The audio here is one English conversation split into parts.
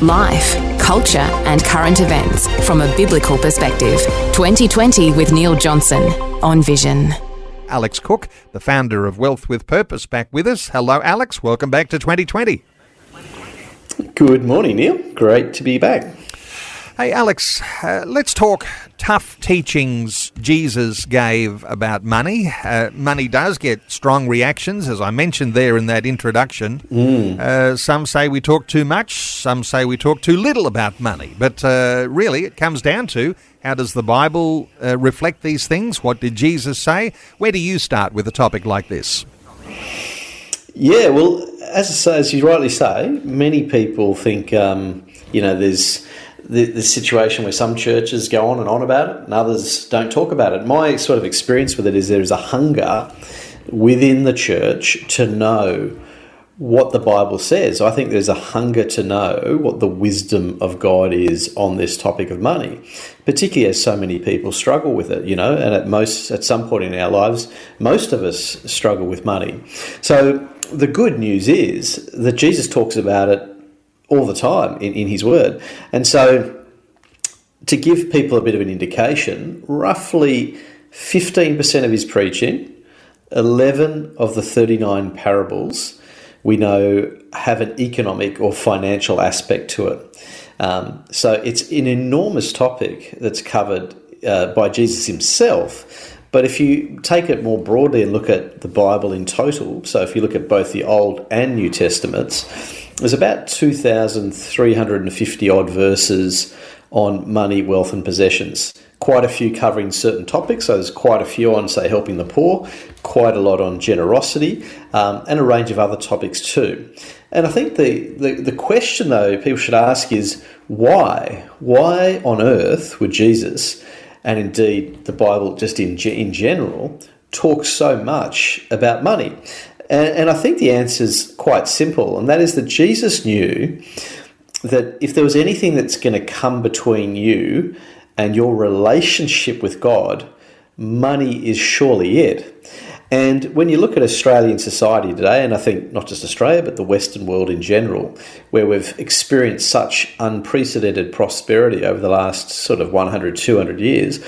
Life, culture and current events from a biblical perspective. 2020 with Neil Johnson on Vision. Alex Cook, the founder of Wealth with Purpose, back with us. Hello, Alex. Welcome back to 2020. Good morning, Neil. Great to be back. Hey, Alex, let's talk tough teachings Jesus gave about money. Money does get strong reactions, as I mentioned there in that introduction. Some say we talk too much, some say we talk too little about money. But really, it comes down to how does the Bible reflect these things? What did Jesus say? Where do you start with a topic like this? Yeah, well, as you rightly say, many people think, there's the situation where some churches go on and on about it and others don't talk about it. My sort of experience with it is there is a hunger within the church to know what the Bible says. I think there's a hunger to know what the wisdom of God is on this topic of money, particularly as so many people struggle with it, and at some point in our lives, most of us struggle with money. So the good news is that Jesus talks about it all the time in his word. And so to give people a bit of an indication, roughly 15% of his preaching, 11 of the 39 parables we know have an economic or financial aspect to it. So it's an enormous topic that's covered by Jesus himself. But if you take it more broadly and look at the Bible in total, so if you look at both the Old and New Testaments, there's about 2,350-odd verses on money, wealth and possessions. Quite a few covering certain topics, so there's quite a few on, say, helping the poor, quite a lot on generosity, and a range of other topics too. And I think the question, though, people should ask is why? Why on earth would Jesus, and indeed the Bible just in general, talk so much about money? And I think the answer is quite simple, and that is that Jesus knew that if there was anything that's going to come between you and your relationship with God, money is surely it. And when you look at Australian society today, and I think not just Australia, but the Western world in general, where we've experienced such unprecedented prosperity over the last sort of 100, 200 years,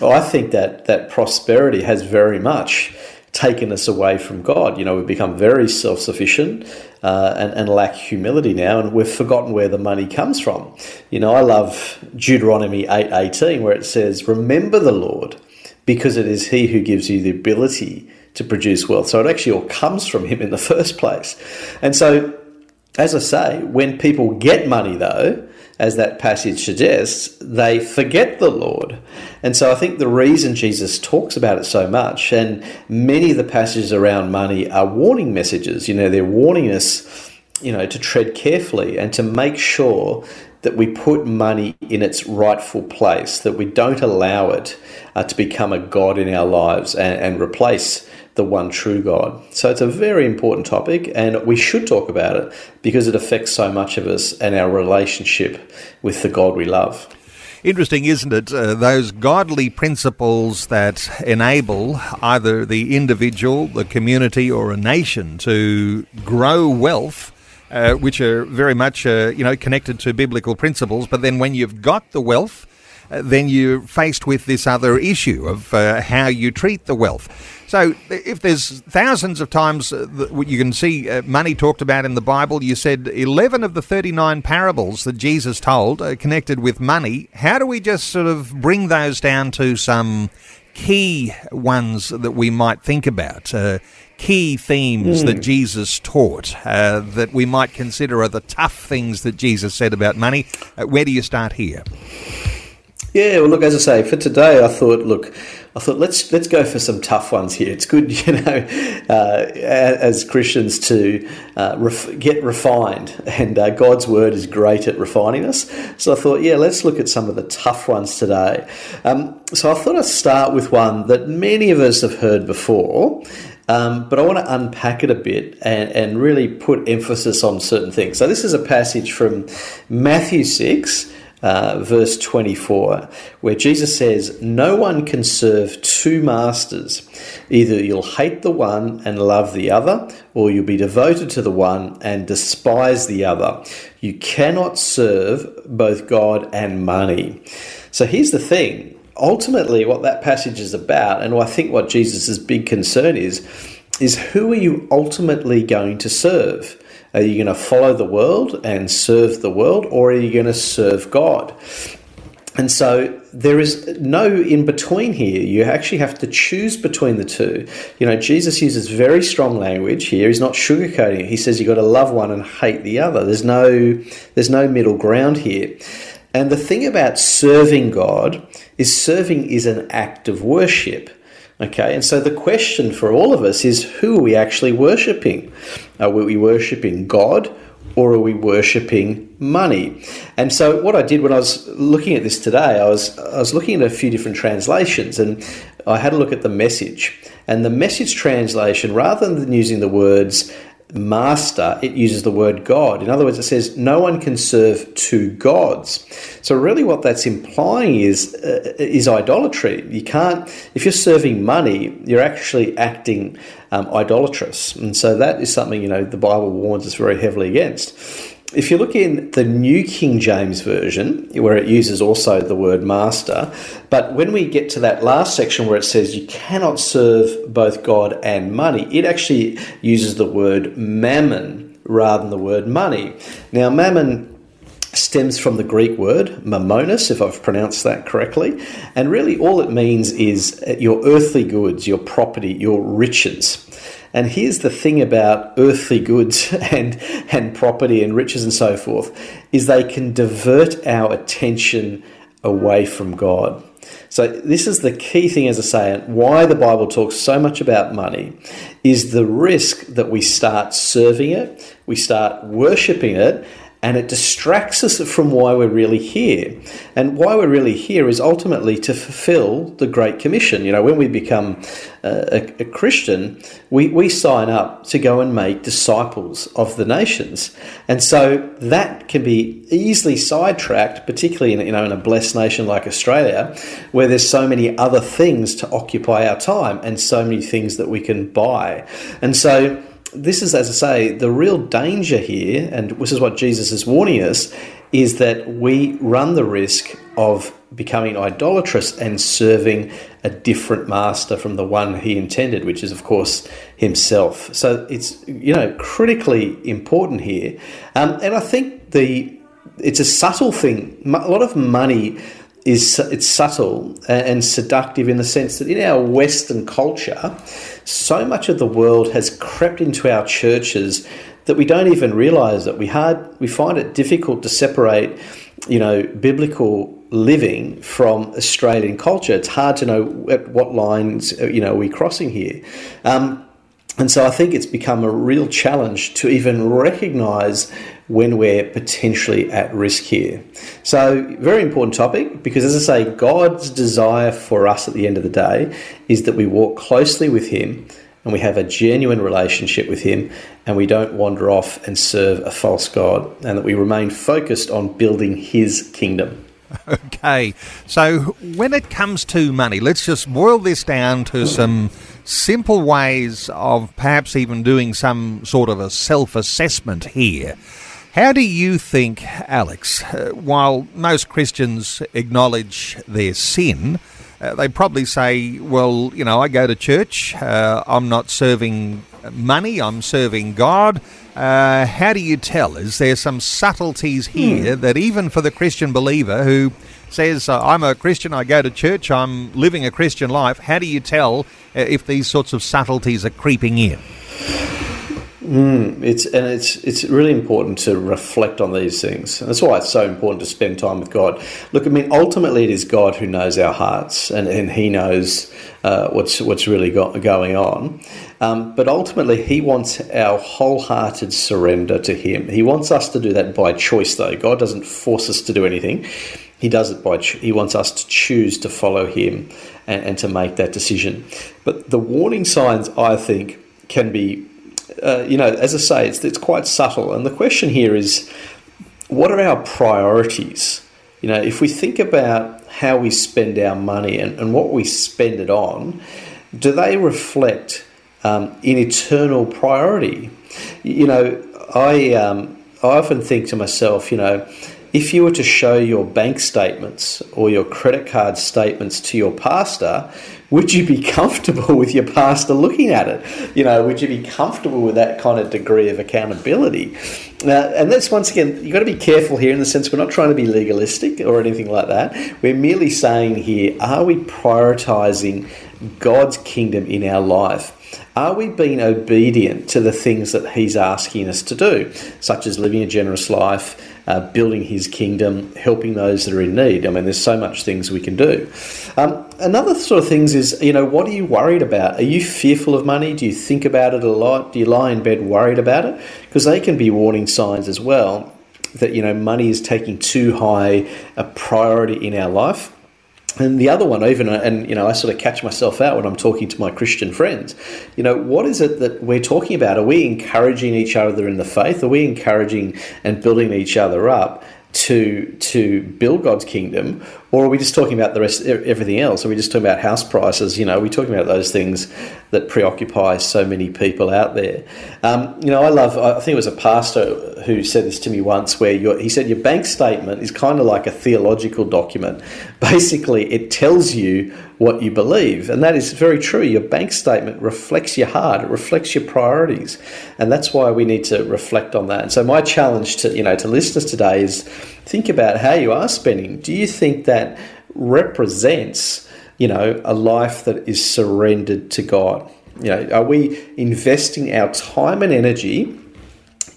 I think that prosperity has very much taken us away from God. We've become very self-sufficient and lack humility now, and we've forgotten where the money comes from. I love Deuteronomy 8:18, where it says, "Remember the Lord, because it is he who gives you the ability to produce wealth." So it actually all comes from him in the first place. And so, as I say, when people get money, though, as that passage suggests, they forget the Lord. And so I think the reason Jesus talks about it so much, and many of the passages around money are warning messages. They're warning us, to tread carefully and to make sure that we put money in its rightful place, that we don't allow it to become a god in our lives and replace the one true God. So it's a very important topic, and we should talk about it because it affects so much of us and our relationship with the God we love. Interesting, isn't it? Those godly principles that enable either the individual, the community, or a nation to grow wealth, which are very much, connected to biblical principles. But then when you've got the wealth, then you're faced with this other issue of how you treat the wealth. So if there's thousands of times you can see money talked about in the Bible, you said 11 of the 39 parables that Jesus told are connected with money. How do we just sort of bring those down to some key ones that we might think about, key themes that Jesus taught that we might consider are the tough things that Jesus said about money? Where do you start here? Yeah, well, look, as I say, for today, I thought let's go for some tough ones here. It's good, as Christians to get refined, and God's word is great at refining us. So I thought, yeah, let's look at some of the tough ones today. So I thought I'd start with one that many of us have heard before. But I want to unpack it a bit and really put emphasis on certain things. So this is a passage from Matthew 6, verse 24, where Jesus says, "No one can serve two masters. Either you'll hate the one and love the other, or you'll be devoted to the one and despise the other. You cannot serve both God and money." So here's the thing. Ultimately, what that passage is about, and I think what Jesus' big concern is who are you ultimately going to serve? Are you going to follow the world and serve the world, or are you going to serve God? And so there is no in between here. You actually have to choose between the two. You know, Jesus uses very strong language here. He's not sugarcoating it. He says you've got to love one and hate the other. There's no middle ground here. And the thing about serving God is serving is an act of worship, okay? And so the question for all of us is, who are we actually worshipping? Are we worshipping God, or are we worshipping money? And so what I did when I was looking at this today, I was looking at a few different translations, and I had a look at the Message. And the Message translation, rather than using the words master, it uses the word God. In other words, it says no one can serve two gods. So really what that's implying is idolatry. You can't, if you're serving money, you're actually acting idolatrous. And so that is something, the Bible warns us very heavily against. If you look in the New King James Version, where it uses also the word master, but when we get to that last section where it says you cannot serve both God and money, it actually uses the word mammon rather than the word money. Now, mammon stems from the Greek word mammonos, if I've pronounced that correctly, and really all it means is your earthly goods, your property, your riches. And here's the thing about earthly goods and property and riches and so forth, is they can divert our attention away from God. So this is the key thing, as I say, and why the Bible talks so much about money is the risk that we start serving it, we start worshipping it, and it distracts us from why we're really here. And why we're really here is ultimately to fulfill the Great Commission. You know, when we become a Christian, we sign up to go and make disciples of the nations. And so that can be easily sidetracked, particularly in a blessed nation like Australia, where there's so many other things to occupy our time and so many things that we can buy. And so this is, as I say, the real danger here, and this is what Jesus is warning us, is that we run the risk of becoming idolatrous and serving a different master from the one he intended, which is, of course, himself. So it's, critically important here. And I think it's a subtle thing. A lot of money it's subtle and seductive in the sense that in our Western culture, so much of the world has crept into our churches that we don't even realise that we find it difficult to separate, biblical living from Australian culture. It's hard to know at what lines, we're crossing here. And so I think it's become a real challenge to even recognise when we're potentially at risk here. So very important topic, because as I say, God's desire for us at the end of the day is that we walk closely with him and we have a genuine relationship with him, and we don't wander off and serve a false god, and that we remain focused on building his kingdom. Okay, so when it comes to money, let's just boil this down to some simple ways of perhaps even doing some sort of a self-assessment here. How do you think, Alex, while most Christians acknowledge their sin, they probably say, well, I go to church, I'm not serving money, I'm serving God. How do you tell? Is there some subtleties here that even for the Christian believer who says, I'm a Christian, I go to church, I'm living a Christian life, how do you tell if these sorts of subtleties are creeping in? It's really important to reflect on these things. And that's why it's so important to spend time with God. Look, I mean, ultimately it is God who knows our hearts, and He knows what's really going on. But ultimately, He wants our wholehearted surrender to Him. He wants us to do that by choice, though. God doesn't force us to do anything. He does it by He wants us to choose to follow Him and to make that decision. But the warning signs, I think, can be, as I say, it's quite subtle. And the question here is, what are our priorities? You know, if we think about how we spend our money and what we spend it on, do they reflect an eternal priority? You know, I often think to myself, you know, if you were to show your bank statements or your credit card statements to your pastor, would you be comfortable with your pastor looking at it? You know, would you be comfortable with that kind of degree of accountability? Now, and that's, once again, you've got to be careful here in the sense we're not trying to be legalistic or anything like that. We're merely saying here, are we prioritizing God's kingdom in our life? Are we being obedient to the things that He's asking us to do, such as living a generous life, building His kingdom, helping those that are in need? I mean, there's so much things we can do. Another sort of things is, you know, what are you worried about? Are you fearful of money? Do you think about it a lot? Do you lie in bed worried about it? Because they can be warning signs as well that, you know, money is taking too high a priority in our life. And the other one, even, and, you know, I sort of catch myself out when I'm talking to my Christian friends, you know, what is it that we're talking about? Are we encouraging each other in the faith? Are we encouraging and building each other up to build God's kingdom? Or are we just talking about the rest, everything else? Are we just talking about house prices? You know, are we talking about those things that preoccupy so many people out there? You know, I think it was a pastor who said this to me once, where he said your bank statement is kind of like a theological document. Basically, it tells you what you believe. And that is very true. Your bank statement reflects your heart. It reflects your priorities. And that's why we need to reflect on that. And so my challenge to listeners today is, think about how you are spending. Do you think that represents, you know, a life that is surrendered to God? You know, are we investing our time and energy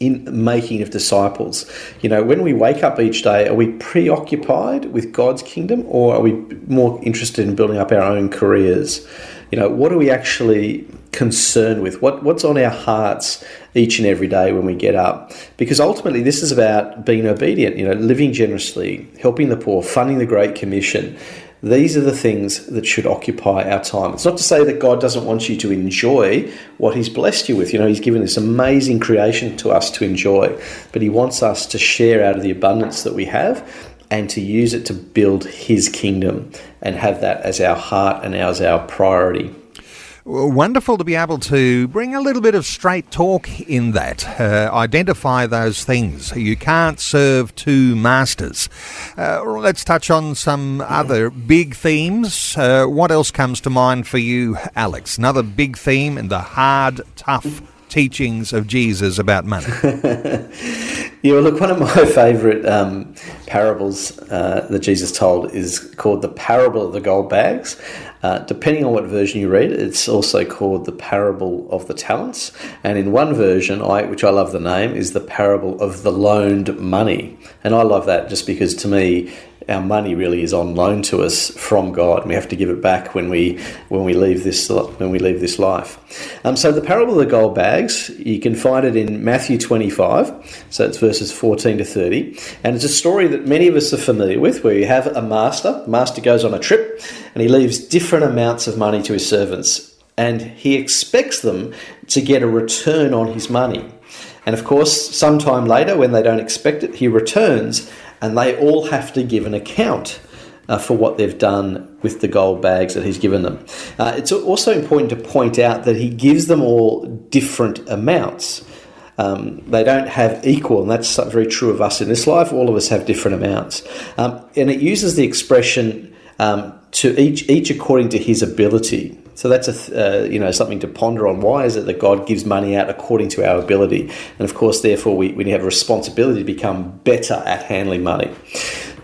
in making of disciples? You know, when we wake up each day, are we preoccupied with God's kingdom, or are we more interested in building up our own careers? You know, what are we actually concerned with? What's on our hearts each and every day when we get up? Because ultimately, this is about being obedient, you know, living generously, helping the poor, funding the Great Commission. These are the things that should occupy our time. It's not to say that God doesn't want you to enjoy what He's blessed you with. You know, He's given this amazing creation to us to enjoy, but He wants us to share out of the abundance that we have and to use it to build His kingdom and have that as our heart and as our priority. Wonderful to be able to bring a little bit of straight talk in that. Identify those things. You can't serve two masters. Let's touch on some other big themes. What else comes to mind for you, Alex? Another big theme in the hard, tough teachings of Jesus about money. Yeah, look, one of my favourite parables that Jesus told is called the Parable of the Gold Bags. Depending on what version you read, it's also called the Parable of the Talents. And in one version, which I love the name, is the Parable of the Loaned Money. And I love that just because, to me, our money really is on loan to us from God. We have to give it back when we leave this life. So the Parable of the Gold Bags, you can find it in Matthew 25. So it's verses 14 to 30, and it's a story that many of us are familiar with, where you have a master. The master goes on a trip, and he leaves different amounts of money to his servants, and he expects them to get a return on his money. And of course, sometime later, when they don't expect it, he returns, and they all have to give an account for what they've done with the gold bags that he's given them. It's also important to point out that he gives them all different amounts. They don't have equal, and that's very true of us in this life. All of us have different amounts. And it uses the expression to each according to his ability. So that's something to ponder on. Why is it that God gives money out according to our ability? And of course, therefore, we have a responsibility to become better at handling money.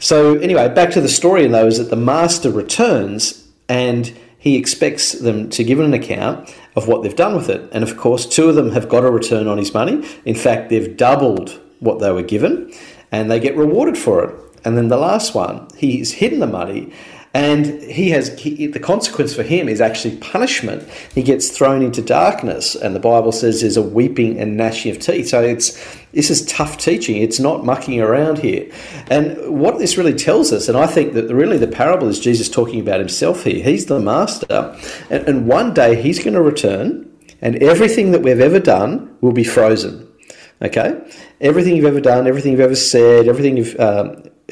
So anyway, back to the story though, is that the master returns and he expects them to give an account, of what they've done with it. And of course, two of them have got a return on his money. In fact, they've doubled what they were given and they get rewarded for it. And then the last one, he's hidden the money and the consequence for him is actually punishment. He gets thrown into darkness, and the Bible says there's a weeping and gnashing of teeth. So this is tough teaching. It's not mucking around here. And what this really tells us, and I think that really the parable is Jesus talking about himself here. He's the master, and one day he's going to return, and everything that we've ever done will be frozen. Okay, everything you've ever done, everything you've ever said, everything you've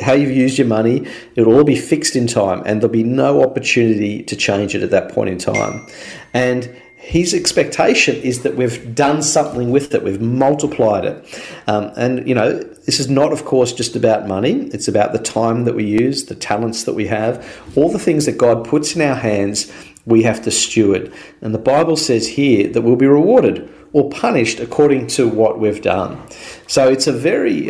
how you've used your money, it'll all be fixed in time, and there'll be no opportunity to change it at that point in time. And his expectation is that we've done something with it, we've multiplied it. And, you know, this is not, of course, just about money. It's about the time that we use, the talents that we have, all the things that God puts in our hands, we have to steward. And the Bible says here that we'll be rewarded or punished according to what we've done. So it's a very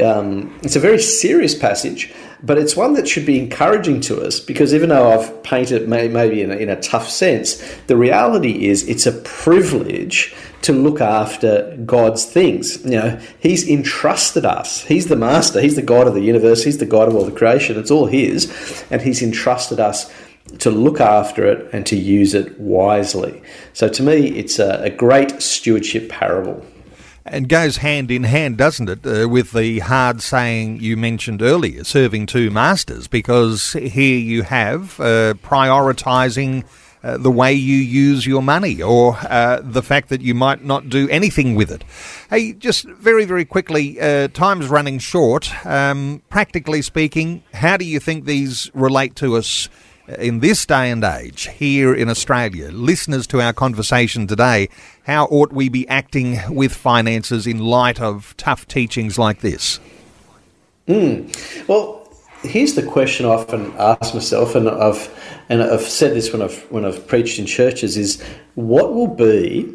serious passage, but it's one that should be encouraging to us, because even though I've painted maybe in a tough sense, the reality is it's a privilege to look after God's things. You know, he's entrusted us. He's the master. He's the God of the universe. He's the God of all the creation. It's all his, and he's entrusted us to look after it and to use it wisely. So to me, it's a great stewardship parable. And goes hand in hand, doesn't it, with the hard saying you mentioned earlier, serving two masters, because here you have prioritising the way you use your money, or the fact that you might not do anything with it. Hey, just very, very quickly, time's running short. Practically speaking, how do you think these relate to us in this day and age here in Australia? Listeners to our conversation today, how ought we be acting with finances in light of tough teachings like this? Well, here's the question I often ask myself, and I've said this when I've preached in churches, is what will be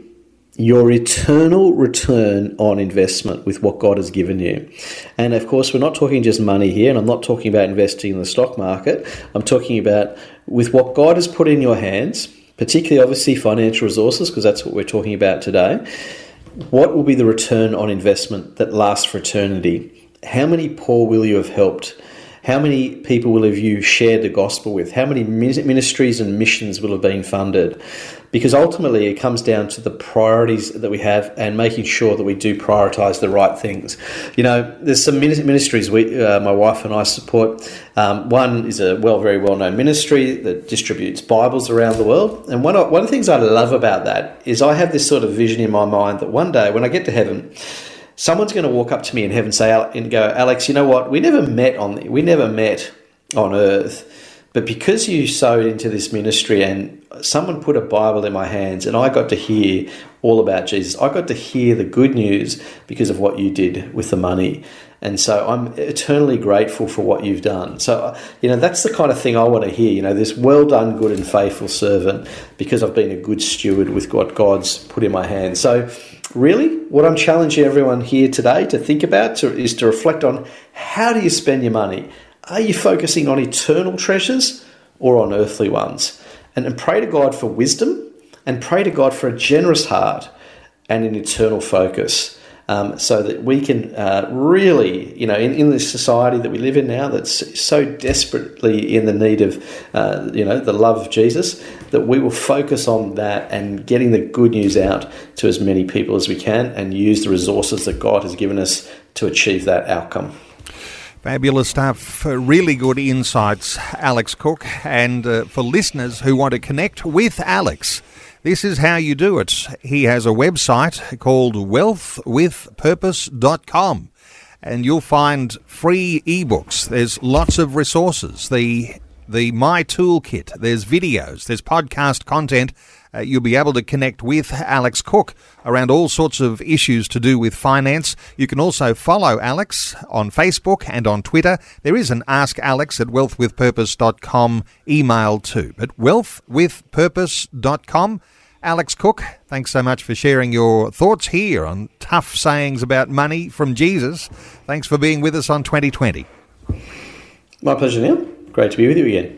your eternal return on investment with what God has given you? And of course, we're not talking just money here, and I'm not talking about investing in the stock market. I'm talking about with what God has put in your hands, particularly obviously financial resources, because that's what we're talking about today. What will be the return on investment that lasts for eternity? How many poor will you have helped? How many people will have you shared the gospel with? How many ministries and missions will have been funded? Because ultimately it comes down to the priorities that we have and making sure that we do prioritise the right things. You know, there's some ministries my wife and I support. One is a very well-known ministry that distributes Bibles around the world. And one of the things I love about that is I have this sort of vision in my mind that one day when I get to heaven, someone's going to walk up to me in heaven and go, Alex, you know what? We never met on earth, but because you sowed into this ministry and someone put a Bible in my hands and I got to hear all about Jesus, I got to hear the good news because of what you did with the money. And so I'm eternally grateful for what you've done. So, you know, that's the kind of thing I want to hear, you know, this well done, good and faithful servant, because I've been a good steward with what God's put in my hands. So really, what I'm challenging everyone here today to think about is to reflect on, how do you spend your money? Are you focusing on eternal treasures or on earthly ones? And pray to God for wisdom, and pray to God for a generous heart and an eternal focus, so that we can really, you know, in this society that we live in now that's so desperately in the need of, you know, the love of Jesus, that we will focus on that and getting the good news out to as many people as we can and use the resources that God has given us to achieve that outcome. Fabulous stuff. Really good insights, Alex Cook. And for listeners who want to connect with Alex, this is how you do it. He has a website called wealthwithpurpose.com, and you'll find free ebooks. There's lots of resources. The My Toolkit, there's videos, there's podcast content. You'll be able to connect with Alex Cook around all sorts of issues to do with finance. You can also follow Alex on Facebook and on Twitter. There is an Ask Alex at wealthwithpurpose.com email too. But wealthwithpurpose.com. Alex Cook, thanks so much for sharing your thoughts here on tough sayings about money from Jesus. Thanks for being with us on 2020. My pleasure, Neil. Great to be with you again.